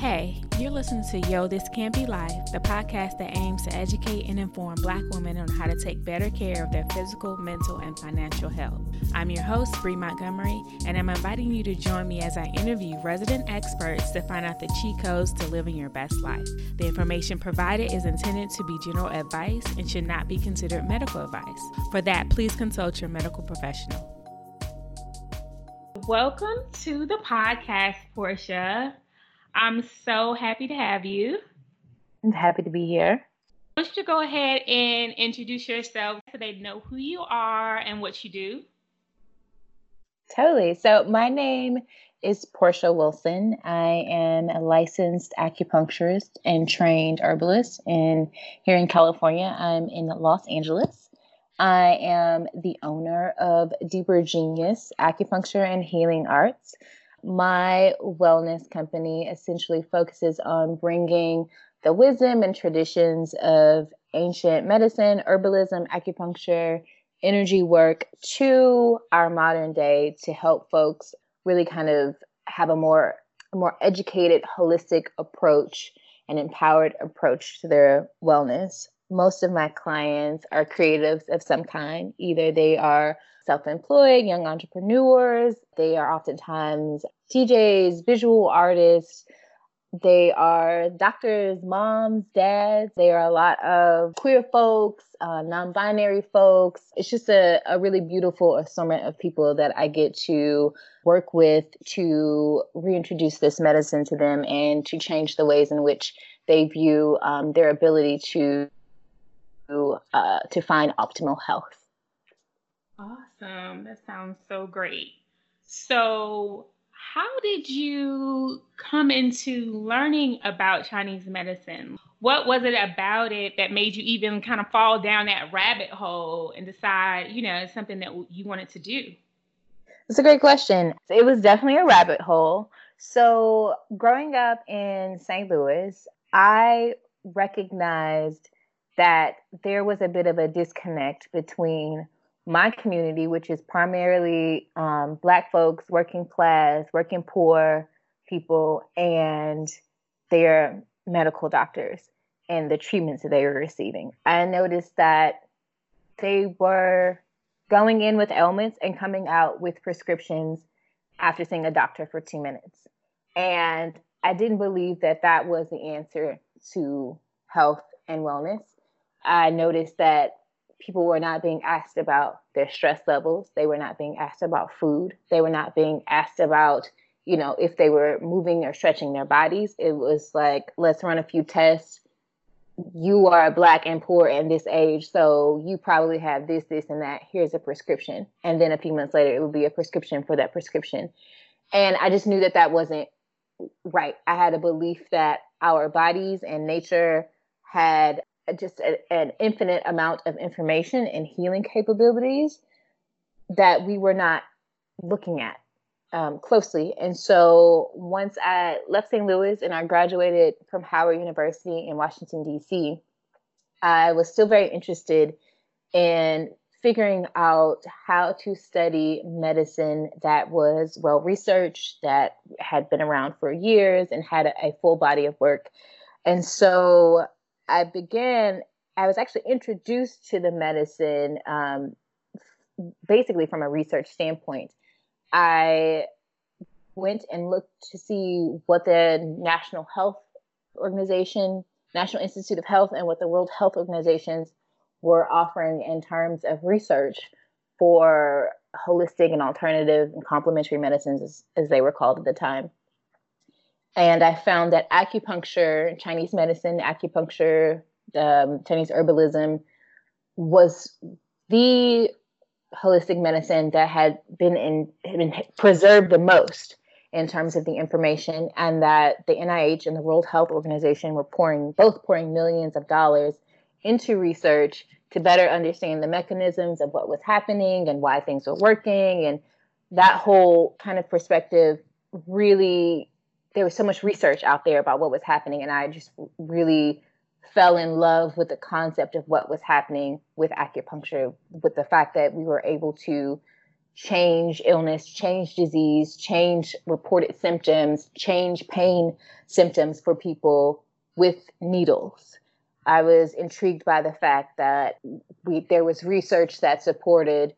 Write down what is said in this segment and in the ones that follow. Hey, you're listening to Yo, This Can't Be Life, the podcast that aims to educate and inform Black women on how to take better care of their physical, mental, and financial health. I'm your host, Bree Montgomery, and I'm inviting you to join me as I interview resident experts to find out the cheat codes to living your best life. The information provided is intended to be general advice and should not be considered medical advice. For that, please consult your medical professional. Welcome to the podcast, Portia. I'm so happy to have you. I'm happy to be here. Why don't you go ahead and introduce yourself so they know who you are and what you do? Totally. So my name is Portia Wilson. I am a licensed acupuncturist and trained herbalist. And here in California, I'm in Los Angeles. I am the owner of Deeper Genius Acupuncture and Healing Arts. My wellness company essentially focuses on bringing the wisdom and traditions of ancient medicine, herbalism, acupuncture, energy work to our modern day to help folks really kind of have a more educated, holistic approach and empowered approach to their wellness. Most of my clients are creatives of some kind. Either they are self-employed, young entrepreneurs. They are oftentimes DJs, visual artists. They are doctors, moms, dads. They are a lot of queer folks, non-binary folks. It's just a really beautiful assortment of people that I get to work with to reintroduce this medicine to them and to change the ways in which they view their ability to find optimal health. Awesome. That sounds so great. So how did you come into learning about Chinese medicine? What was it about it that made you even kind of fall down that rabbit hole and decide, you know, it's something that you wanted to do? That's a great question. It was definitely a rabbit hole. So growing up in St. Louis, I recognized that there was a bit of a disconnect between my community, which is primarily Black folks, working class, working poor people, and their medical doctors and the treatments that they were receiving. I noticed that they were going in with ailments and coming out with prescriptions after seeing a doctor for 2 minutes. And I didn't believe that that was the answer to health and wellness. I noticed that people were not being asked about their stress levels. They were not being asked about food. They were not being asked about, you know, if they were moving or stretching their bodies. It was like, let's run a few tests. You are Black and poor and this age, so you probably have this, this, and that. Here's a prescription. And then a few months later, it would be a prescription for that prescription. And I just knew that that wasn't right. I had a belief that our bodies and nature had just an infinite amount of information and healing capabilities that we were not looking at closely. And so once I left St. Louis and I graduated from Howard University in Washington, D.C., I was still very interested in figuring out how to study medicine that was well-researched, that had been around for years and had a full body of work. And so I was actually introduced to the medicine basically from a research standpoint. I went and looked to see what the National Health Organization, National Institute of Health, and what the World Health Organizations were offering in terms of research for holistic and alternative and complementary medicines, as they were called at the time. And I found that acupuncture, Chinese medicine, acupuncture, Chinese herbalism was the holistic medicine that had been preserved the most in terms of the information, and that the NIH and the World Health Organization were both pouring millions of dollars into research to better understand the mechanisms of what was happening and why things were working. And that whole kind of perspective really, there was so much research out there about what was happening, and I just really fell in love with the concept of what was happening with acupuncture, with the fact that we were able to change illness, change disease, change reported symptoms, change pain symptoms for people with needles. I was intrigued by the fact that there was research that supported,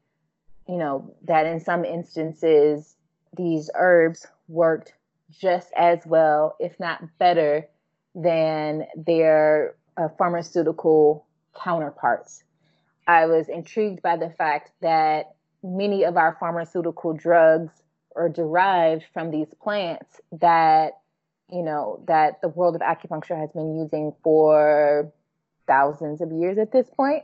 you know, that in some instances, these herbs worked just as well, if not better, than their pharmaceutical counterparts. I was intrigued by the fact that many of our pharmaceutical drugs are derived from these plants that, you know, that the world of acupuncture has been using for thousands of years at this point.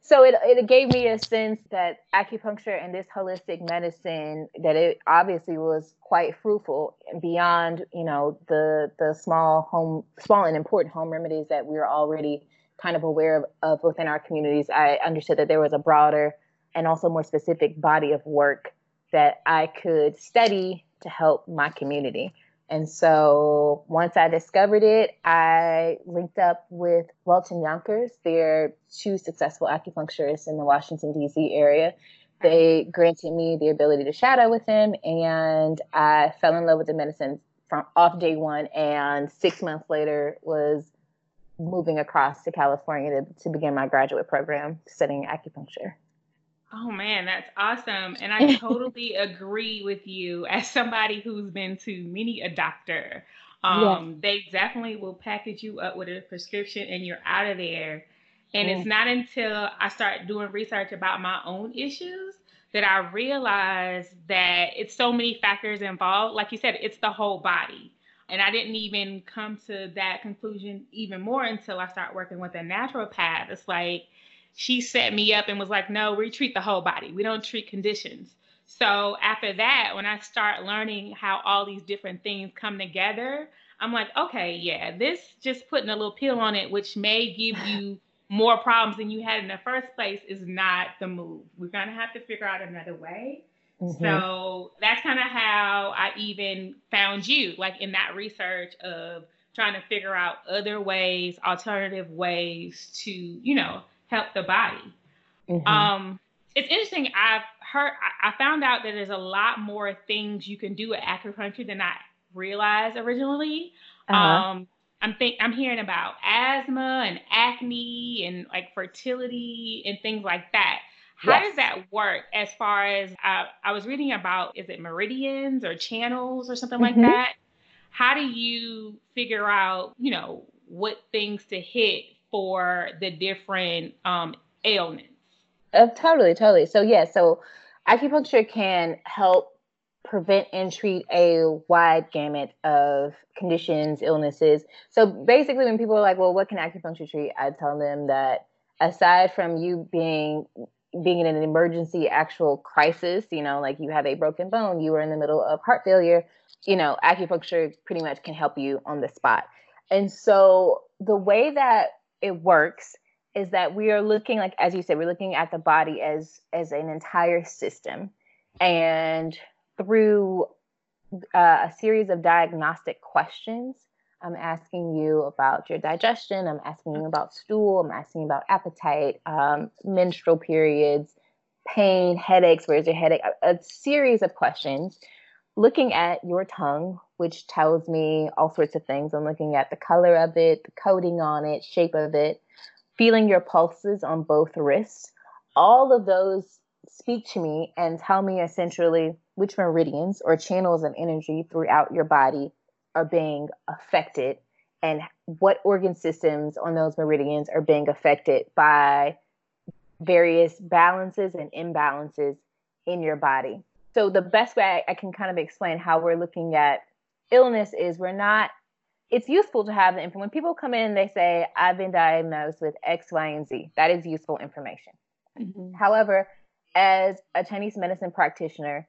So it gave me a sense that acupuncture and this holistic medicine, that it obviously was quite fruitful beyond, you know, the small and important home remedies that we were already kind of aware of within our communities. I understood that there was a broader and also more specific body of work that I could study to help my community. And so once I discovered it, I linked up with Walton Yonkers. They're two successful acupuncturists in the Washington, D.C. area. They granted me the ability to shadow with them, and I fell in love with the medicine from off day one, and 6 months later was moving across to California to begin my graduate program studying acupuncture. Oh, man, that's awesome. And I totally agree with you as somebody who's been to many a doctor. They definitely will package you up with a prescription and you're out of there. And It's not until I start doing research about my own issues that I realized that it's so many factors involved. Like you said, it's the whole body. And I didn't even come to that conclusion even more until I started working with a naturopath. It's like, she set me up and was like, no, we treat the whole body. We don't treat conditions. So after that, when I start learning how all these different things come together, I'm like, okay, yeah, this just putting a little pill on it, which may give you more problems than you had in the first place, is not the move. We're going to have to figure out another way. Mm-hmm. So that's kind of how I even found you, like in that research of trying to figure out other ways, alternative ways to, you know, help the body. Mm-hmm. It's interesting. I found out that there's a lot more things you can do at acupuncture than I realized originally. Uh-huh. I'm hearing about asthma and acne and like fertility and things like that. How does that work as far as I was reading about, is it meridians or channels or something mm-hmm. like that? How do you figure out, you know, what things to hit for the different ailments? Totally. So acupuncture can help prevent and treat a wide gamut of conditions, illnesses. So basically when people are like, well, what can acupuncture treat? I tell them that aside from you being in an emergency actual crisis, you know, like you have a broken bone, you were in the middle of heart failure, you know, acupuncture pretty much can help you on the spot. And so the way that it works is that we are looking, like, as you said, we're looking at the body as an entire system. And through a series of diagnostic questions, I'm asking you about your digestion. I'm asking you about stool. I'm asking you about appetite, menstrual periods, pain, headaches. Where's your headache? A series of questions. Looking at your tongue, which tells me all sorts of things. I'm looking at the color of it, the coating on it, shape of it, feeling your pulses on both wrists. All of those speak to me and tell me essentially which meridians or channels of energy throughout your body are being affected and what organ systems on those meridians are being affected by various balances and imbalances in your body. So the best way I can kind of explain how we're looking at illness is it's useful to have the information. When people come in and they say, I've been diagnosed with X, Y, and Z, that is useful information. Mm-hmm. However, as a Chinese medicine practitioner,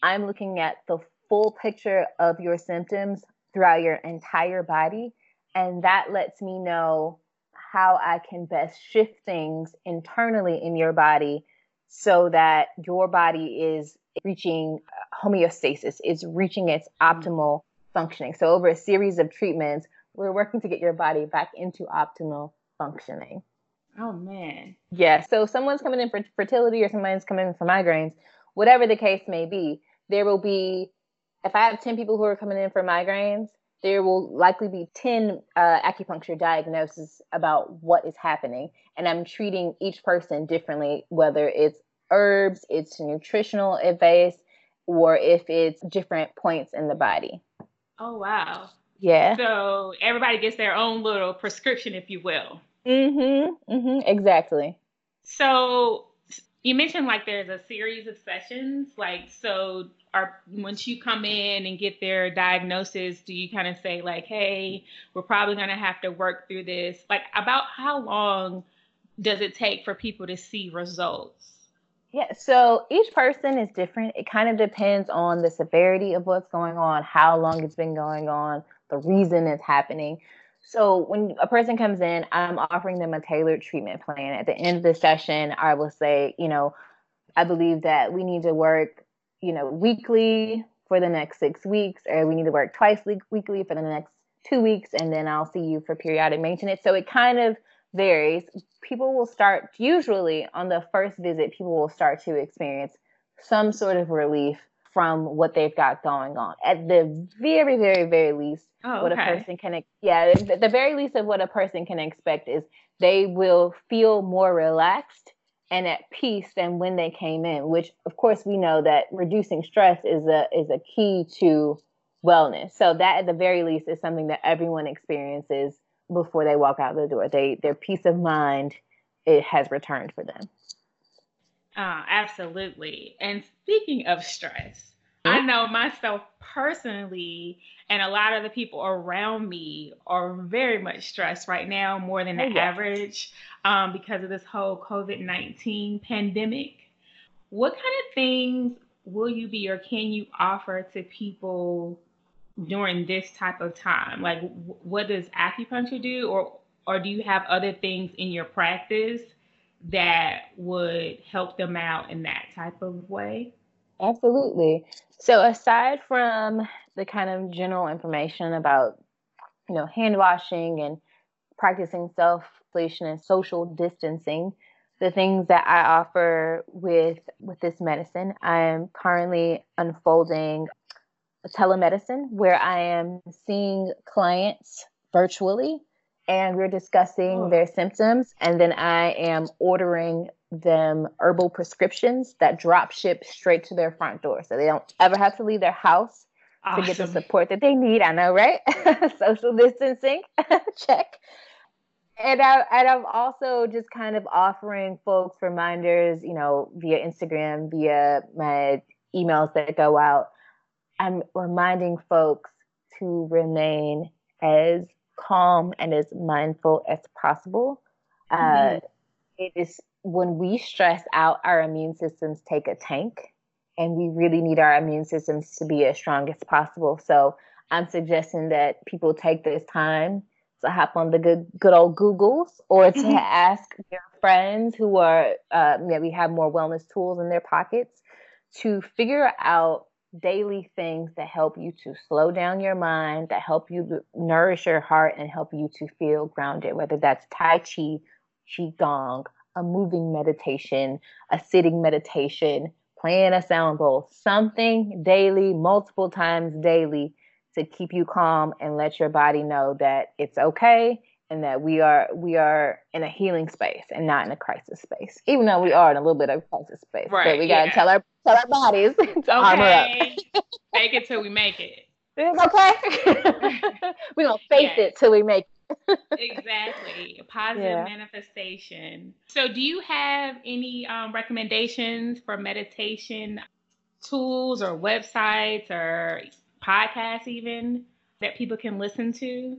I'm looking at the full picture of your symptoms throughout your entire body. And that lets me know how I can best shift things internally in your body so that your body is reaching homeostasis, is reaching its optimal functioning. So over a series of treatments, we're working to get your body back into optimal functioning. Oh, man. Yeah. So someone's coming in for fertility or someone's coming in for migraines. whatever the case may be, there will be, if I have 10 people who are coming in for migraines, there will likely be 10 acupuncture diagnoses about what is happening. And I'm treating each person differently, whether it's herbs, it's nutritional advice, or if it's different points in the body. Oh, wow. Yeah. So everybody gets their own little prescription, if you will. Mm-hmm. Mm-hmm. Exactly. So you mentioned like there's a series of sessions, like, so are, once you come in and get their diagnosis, do you kind of say like, hey, we're probably going to have to work through this? Like, about how long does it take for people to see results? Yeah, so each person is different. It kind of depends on the severity of what's going on, how long it's been going on, the reason it's happening. So when a person comes in, I'm offering them a tailored treatment plan. At the end of the session, I will say, you know, I believe that we need to work, you know, weekly for the next 6 weeks, or we need to work twice weekly for the next 2 weeks, and then I'll see you for periodic maintenance. So it kind of varies. People will start, usually on the first visit, people will start to experience some sort of relief from what they've got going on. At the very, very, very least, what a person can, the very least of what a person can expect is they will feel more relaxed and at peace than when they came in, which of course we know that reducing stress is a key to wellness. So that at the very least is something that everyone experiences before they walk out the door. Their peace of mind, it has returned for them. Absolutely. And speaking of stress, I know myself personally and a lot of the people around me are very much stressed right now, more than the average, because of this whole COVID-19 pandemic. What kind of things will you be or can you offer to people during this type of time? Like, what does acupuncture do? Or do you have other things in your practice that would help them out in that type of way? Absolutely. So aside from the kind of general information about, you know, hand washing and practicing self-isolation and social distancing, the things that I offer with this medicine, I am currently unfolding telemedicine where I am seeing clients virtually and we're discussing their symptoms, and then I am ordering them herbal prescriptions that drop ship straight to their front door, so they don't ever have to leave their house to get the support that they need. I know, right? Social distancing, check. And I'm also just kind of offering folks reminders, you know, via Instagram, via my emails that go out. I'm reminding folks to remain as calm and as mindful as possible. It is when we stress out, our immune systems take a tank, and we really need our immune systems to be as strong as possible. So I'm suggesting that people take this time to hop on the good old Googles, or to ask their friends who are maybe have more wellness tools in their pockets to figure out daily things that help you to slow down your mind, that help you nourish your heart and help you to feel grounded, whether that's Tai Chi, Qigong, a moving meditation, a sitting meditation, playing a sound bowl, something daily, multiple times daily to keep you calm and let your body know that it's okay and that we are in a healing space and not in a crisis space, even though we are in a little bit of crisis space. Right, but we got to tell our bodies to armor up. Fake it till we make it. It's okay. We're going to face it till we make it. Exactly. Positive manifestation. So do you have any recommendations for meditation tools or websites or podcasts even that people can listen to?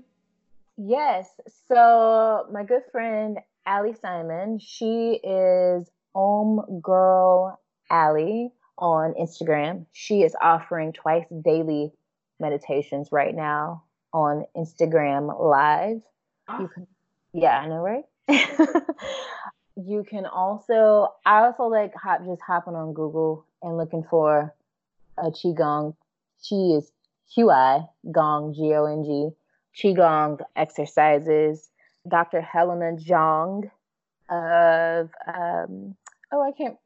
Yes. So my good friend, Allie Simon, she is Om Girl Allie on Instagram. She is offering twice daily meditations right now on Instagram Live. You can, I know, right? You can also, I also like hopping on Google and looking for a Qigong. Qi is Qi, Gong, G-O-N-G, Qigong exercises. Dr. Helena Zhang of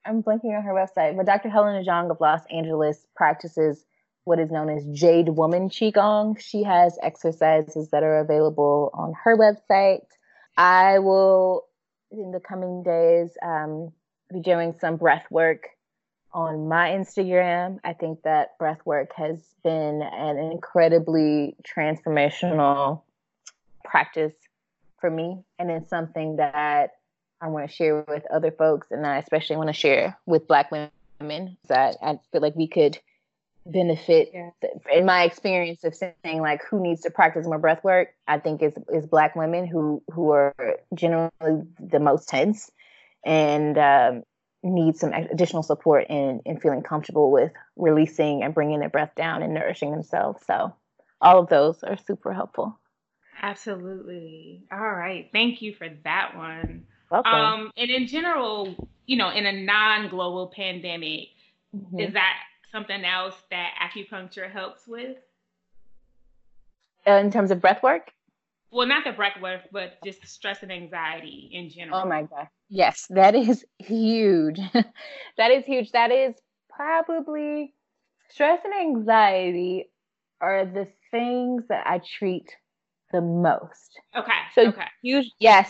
I'm blanking on her website, but Dr. Helena Zhang of Los Angeles practices what is known as Jade Woman Qigong. She has exercises that are available on her website. I will, in the coming days, be doing some breath work on my Instagram. I think that breath work has been an incredibly transformational practice for me, and it's something that I want to share with other folks, and I especially want to share with Black women that I feel like we could benefit. Yeah. In my experience of saying like, who needs to practice more breath work, I think is Black women who are generally the most tense and need some additional support in feeling comfortable with releasing and bringing their breath down and nourishing themselves. So all of those are super helpful. Absolutely. All right. Thank you for that one. Welcome. And in general, you know, in a non-global pandemic, mm-hmm. is that something else that acupuncture helps with? In terms of breath work? Well, not the breath work, but just stress and anxiety in general. Oh my gosh. Yes, that is huge. That is huge. That is probably, stress and anxiety are the things that I treat the most. Okay. So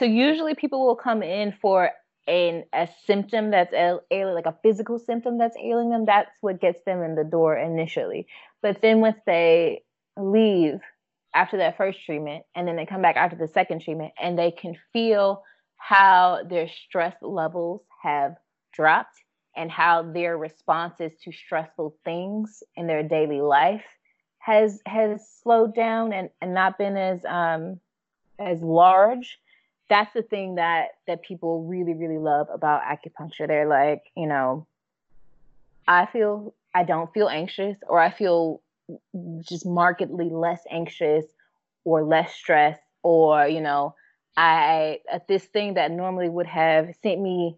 usually people will come in for a symptom that's ailing, like a physical symptom that's ailing them. That's what gets them in the door initially. But then once they leave after that first treatment, and then they come back after the second treatment, and they can feel how their stress levels have dropped and how their responses to stressful things in their daily life has slowed down and not been as large. That's the thing that people really, really love about acupuncture. They're like, you know, I don't feel anxious, or I feel just markedly less anxious or less stressed, or, you know, this thing that normally would have sent me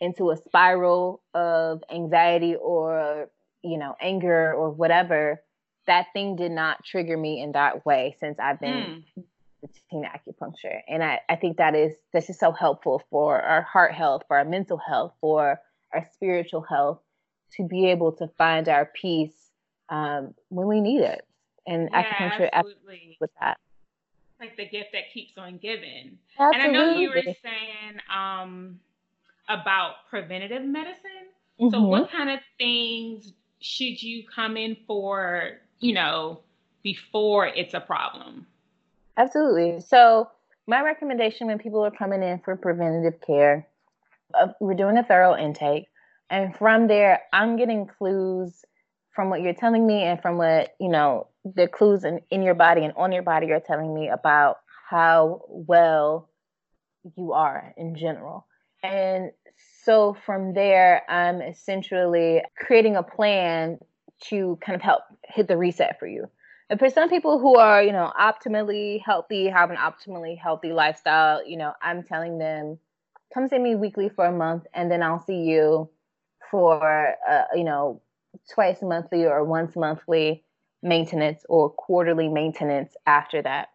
into a spiral of anxiety or, you know, anger or whatever, that thing did not trigger me in that way since I've been teaching acupuncture. And I think that's just so helpful for our heart health, for our mental health, for our spiritual health, to be able to find our peace when we need it. And acupuncture absolutely with that. Like the gift that keeps on giving. Absolutely. And I know you were saying about preventative medicine. Mm-hmm. So what kind of things should you come in for, you know, before it's a problem? Absolutely. So my recommendation when people are coming in for preventative care, we're doing a thorough intake. And from there, I'm getting clues from what you're telling me and from what, you know, the clues in your body and on your body are telling me about how well you are in general. And so from there, I'm essentially creating a plan to kind of help hit the reset for you. And for some people who are, you know, optimally healthy, have an optimally healthy lifestyle, you know, I'm telling them, come see me weekly for a month, and then I'll see you for, you know, twice monthly or once monthly maintenance or quarterly maintenance after that.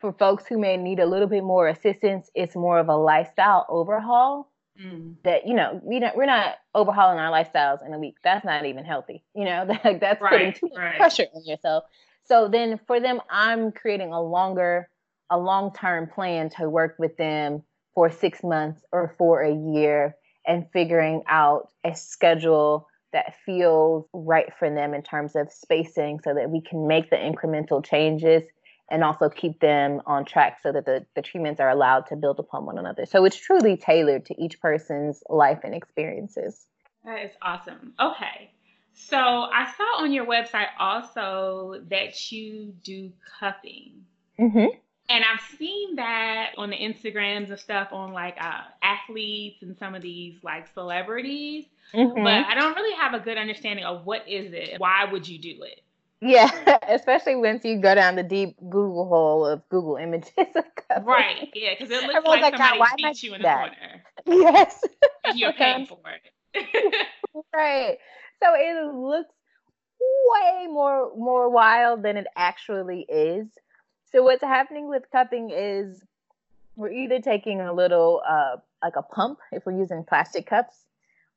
For folks who may need a little bit more assistance, it's more of a lifestyle overhaul. Mm. That, you know, we're not overhauling our lifestyles in a week. That's not even healthy. You know, like that's putting too much pressure on yourself. So then for them, I'm creating a long-term plan to work with them for 6 months or for a year, and figuring out a schedule that feels right for them in terms of spacing, so that we can make the incremental changes and also keep them on track so that the treatments are allowed to build upon one another. So it's truly tailored to each person's life and experiences. That is awesome. Okay. So I saw on your website also that you do cupping. Mm-hmm. And I've seen that on the Instagrams and stuff on like athletes and some of these like celebrities. Mm-hmm. But I don't really have a good understanding of what is it. Why would you do it? Yeah, especially once you go down the deep Google hole of Google images of cupping. Right, yeah, because it looks like somebody beat you in the corner. Yes. And you're paying for it. Right. So it looks way more wild than it actually is. So what's happening with cupping is we're either taking a little, like a pump, if we're using plastic cups,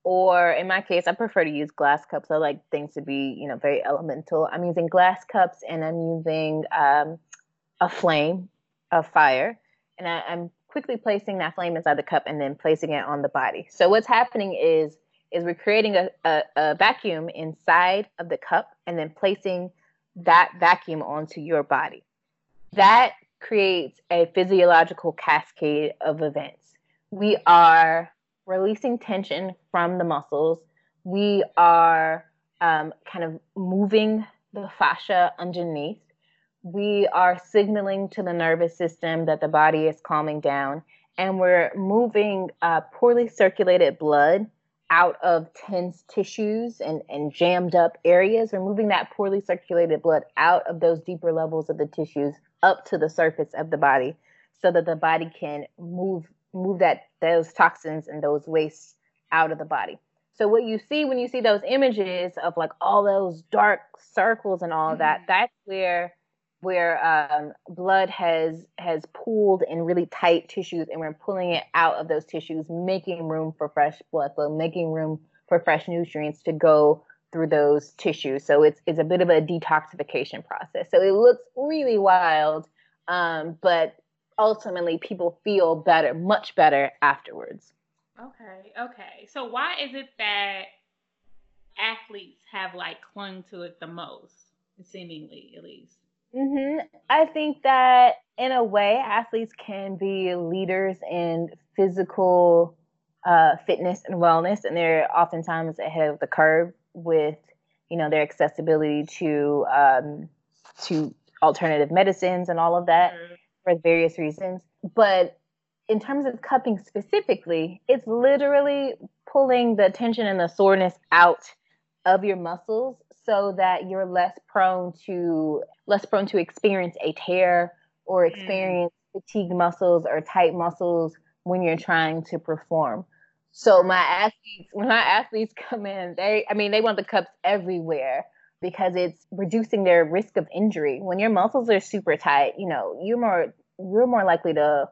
Or in my case, I prefer to use glass cups. I like things to be, you know, very elemental. I'm using glass cups, and I'm using a flame, a fire. And I'm quickly placing that flame inside the cup and then placing it on the body. So what's happening is we're creating a vacuum inside of the cup and then placing that vacuum onto your body. That creates a physiological cascade of events. We are releasing tension from the muscles. We are kind of moving the fascia underneath. We are signaling to the nervous system that the body is calming down, and we're moving poorly circulated blood out of tense tissues and jammed up areas. We're moving that poorly circulated blood out of those deeper levels of the tissues up to the surface of the body so that the body can move those toxins and those wastes out of the body. So what you see when you see those images of like all those dark circles and all of that, that's where blood has pooled in really tight tissues, and we're pulling it out of those tissues, making room for fresh blood flow, making room for fresh nutrients to go through those tissues. So it's a bit of a detoxification process. So it looks really wild, but ultimately people feel better, much better afterwards. Okay. So why is it that athletes have like clung to it the most, seemingly at least? I think that in a way, athletes can be leaders in physical fitness and wellness, and they're oftentimes ahead of the curve with, you know, their accessibility to alternative medicines and all of that for various reasons. But in terms of cupping specifically, it's literally pulling the tension and the soreness out of your muscles, so that you're less prone to experience a tear or experience fatigued muscles or tight muscles when you're trying to perform. So when my athletes come in, they want the cups everywhere because it's reducing their risk of injury. When your muscles are super tight, you know, you're more likely to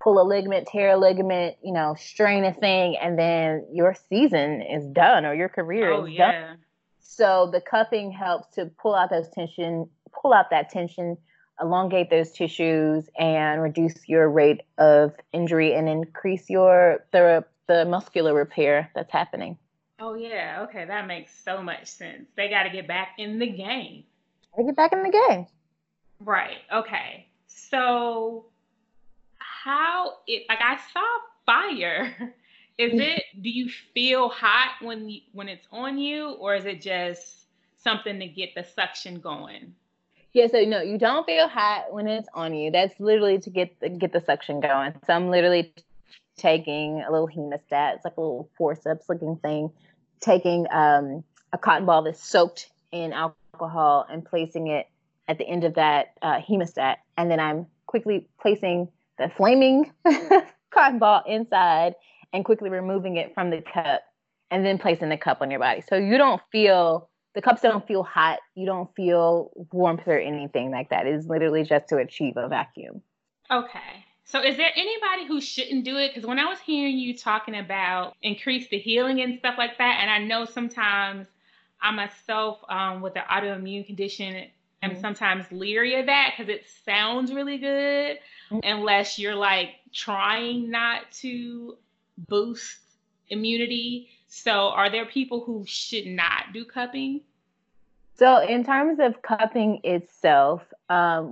pull a ligament, tear a ligament, you know, strain a thing, and then your season is done or your career is done. So the cupping helps to pull out that tension, elongate those tissues, and reduce your rate of injury and increase the muscular repair that's happening. Oh yeah, okay, that makes so much sense. They got to get back in the game. Right. Okay. So I saw fire. Do you feel hot when it's on you, or is it just something to get the suction going? Yeah, so no, you don't feel hot when it's on you. That's literally to get the suction going. So I'm literally taking a little hemostat. It's like a little forceps looking thing, taking a cotton ball that's soaked in alcohol and placing it at the end of that hemostat. And then I'm quickly placing the flaming cotton ball inside and quickly removing it from the cup and then placing the cup on your body. So you don't feel, the cups don't feel hot. You don't feel warmth or anything like that. It's literally just to achieve a vacuum. Okay. So is there anybody who shouldn't do it? Because when I was hearing you talking about increase the healing and stuff like that, and I know sometimes I myself with an autoimmune condition am sometimes leery of that because it sounds really good unless you're like trying not to boost immunity. So are there people who should not do cupping? So in terms of cupping itself, I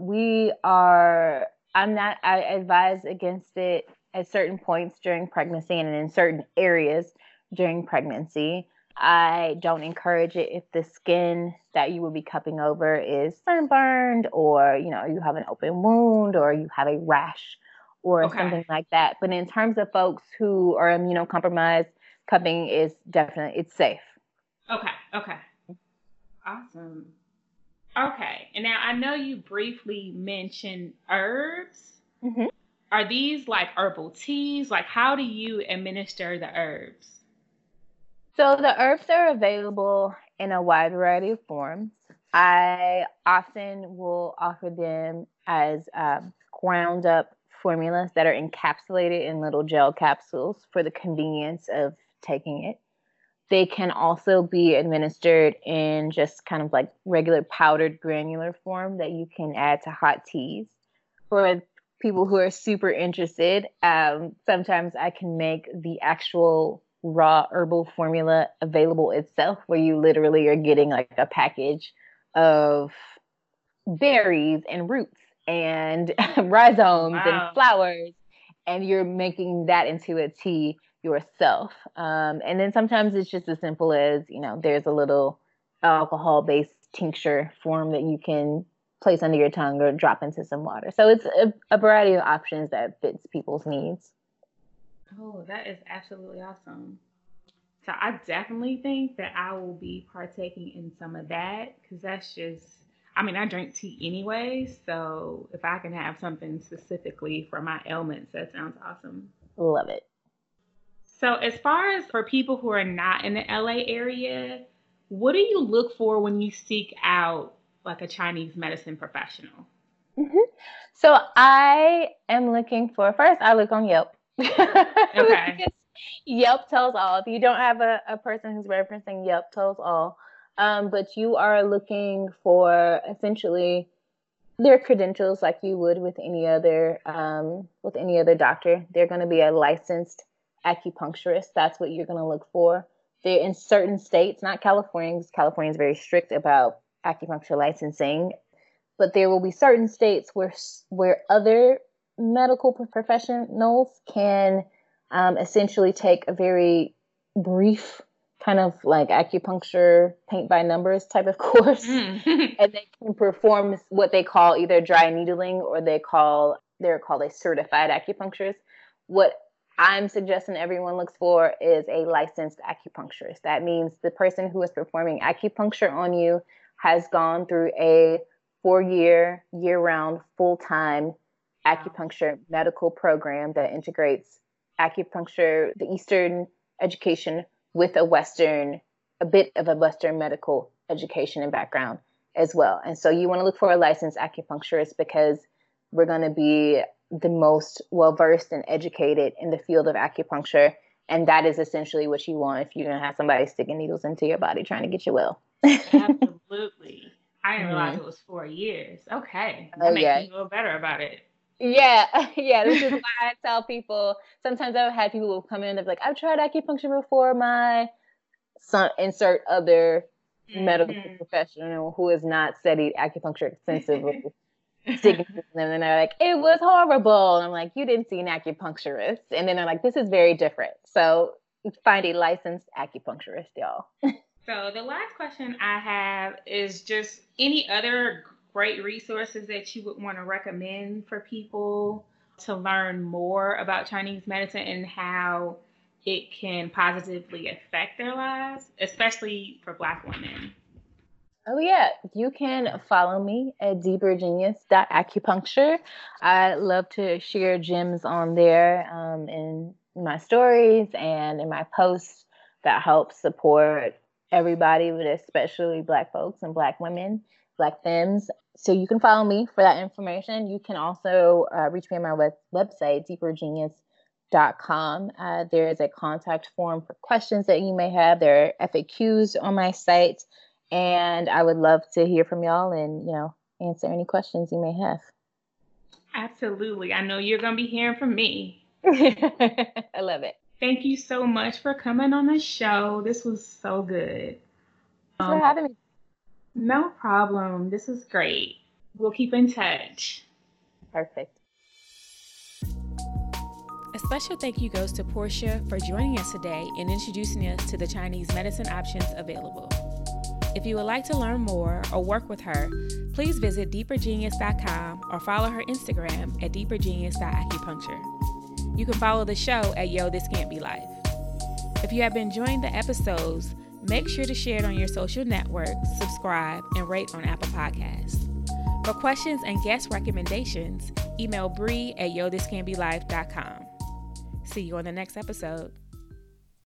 advise against it at certain points during pregnancy and in certain areas during pregnancy. I don't encourage it if the skin that you will be cupping over is sunburned, or, you know, you have an open wound, or you have a rash or something like that. But in terms of folks who are immunocompromised, cupping is definitely, it's safe. Okay. Awesome. Okay. And now I know you briefly mentioned herbs. Mm-hmm. Are these like herbal teas? Like, how do you administer the herbs? So the herbs are available in a wide variety of forms. I often will offer them as ground up formulas that are encapsulated in little gel capsules for the convenience of taking it. They can also be administered in just kind of like regular powdered granular form that you can add to hot teas. For people who are super interested, sometimes I can make the actual raw herbal formula available itself, where you literally are getting like a package of berries and roots and rhizomes and flowers, and you're making that into a tea yourself. And then sometimes it's just as simple as, you know, there's a little alcohol-based tincture form that you can place under your tongue or drop into some water. So it's a variety of options that fits people's needs. Oh, that is absolutely awesome. So I definitely think that I will be partaking in some of that, because that's just, I mean, I drink tea anyway, so if I can have something specifically for my ailments, that sounds awesome. Love it. So as far as for people who are not in the LA area, what do you look for when you seek out like a Chinese medicine professional? Mm-hmm. So I am looking for, first I look on Yelp. Okay. Yelp tells all. If you don't have a person who's referencing Yelp, tells all. But you are looking for essentially their credentials, like you would with any other doctor. They're going to be a licensed acupuncturist. That's what you're going to look for. They're in certain states, not California, because California is very strict about acupuncture licensing. But there will be certain states where other medical professionals can essentially take a very brief kind of like acupuncture paint by numbers type of course, and they can perform what they call either dry needling or they're called a certified acupuncturist. What I'm suggesting everyone looks for is a licensed acupuncturist. That means the person who is performing acupuncture on you has gone through a 4-year, year-round, full-time acupuncture medical program that integrates acupuncture, the Eastern education, with a bit of a Western medical education and background as well. And so you want to look for a licensed acupuncturist, because we're going to be the most well-versed and educated in the field of acupuncture. And that is essentially what you want if you're going to have somebody sticking needles into your body trying to get you well. Absolutely. I didn't realize it was 4 years. Okay. That makes me feel better about it. Yeah. This is why I tell people, sometimes I've had people who come in and they're like, I've tried acupuncture before, my son, insert other medical professional who has not studied acupuncture extensively. Sticking to them, and they're like, it was horrible. And I'm like, you didn't see an acupuncturist. And then they're like, this is very different. So find a licensed acupuncturist, y'all. So the last question I have is just any other great resources that you would want to recommend for people to learn more about Chinese medicine and how it can positively affect their lives, especially for Black women. Oh, yeah. You can follow me at deepergenius.acupuncture. I love to share gems on there in my stories and in my posts that help support everybody, but especially Black folks and Black women, Black femmes. So you can follow me for that information. You can also reach me on my website, deepergenius.com. There is a contact form for questions that you may have. There are FAQs on my site. And I would love to hear from y'all and, you know, answer any questions you may have. Absolutely. I know you're going to be hearing from me. I love it. Thank you so much for coming on the show. This was so good. Thanks for having me. No problem. This is great. We'll keep in touch. Perfect. A special thank you goes to Portia for joining us today and introducing us to the Chinese medicine options available. If you would like to learn more or work with her, please visit deepergenius.com or follow her Instagram at deepergenius.acupuncture. You can follow the show at Yo, This Can't Be Life. If you have been enjoying the episodes, make sure to share it on your social networks, subscribe, and rate on Apple Podcasts. For questions and guest recommendations, email Bree at yothiscanbelife.com. See you on the next episode.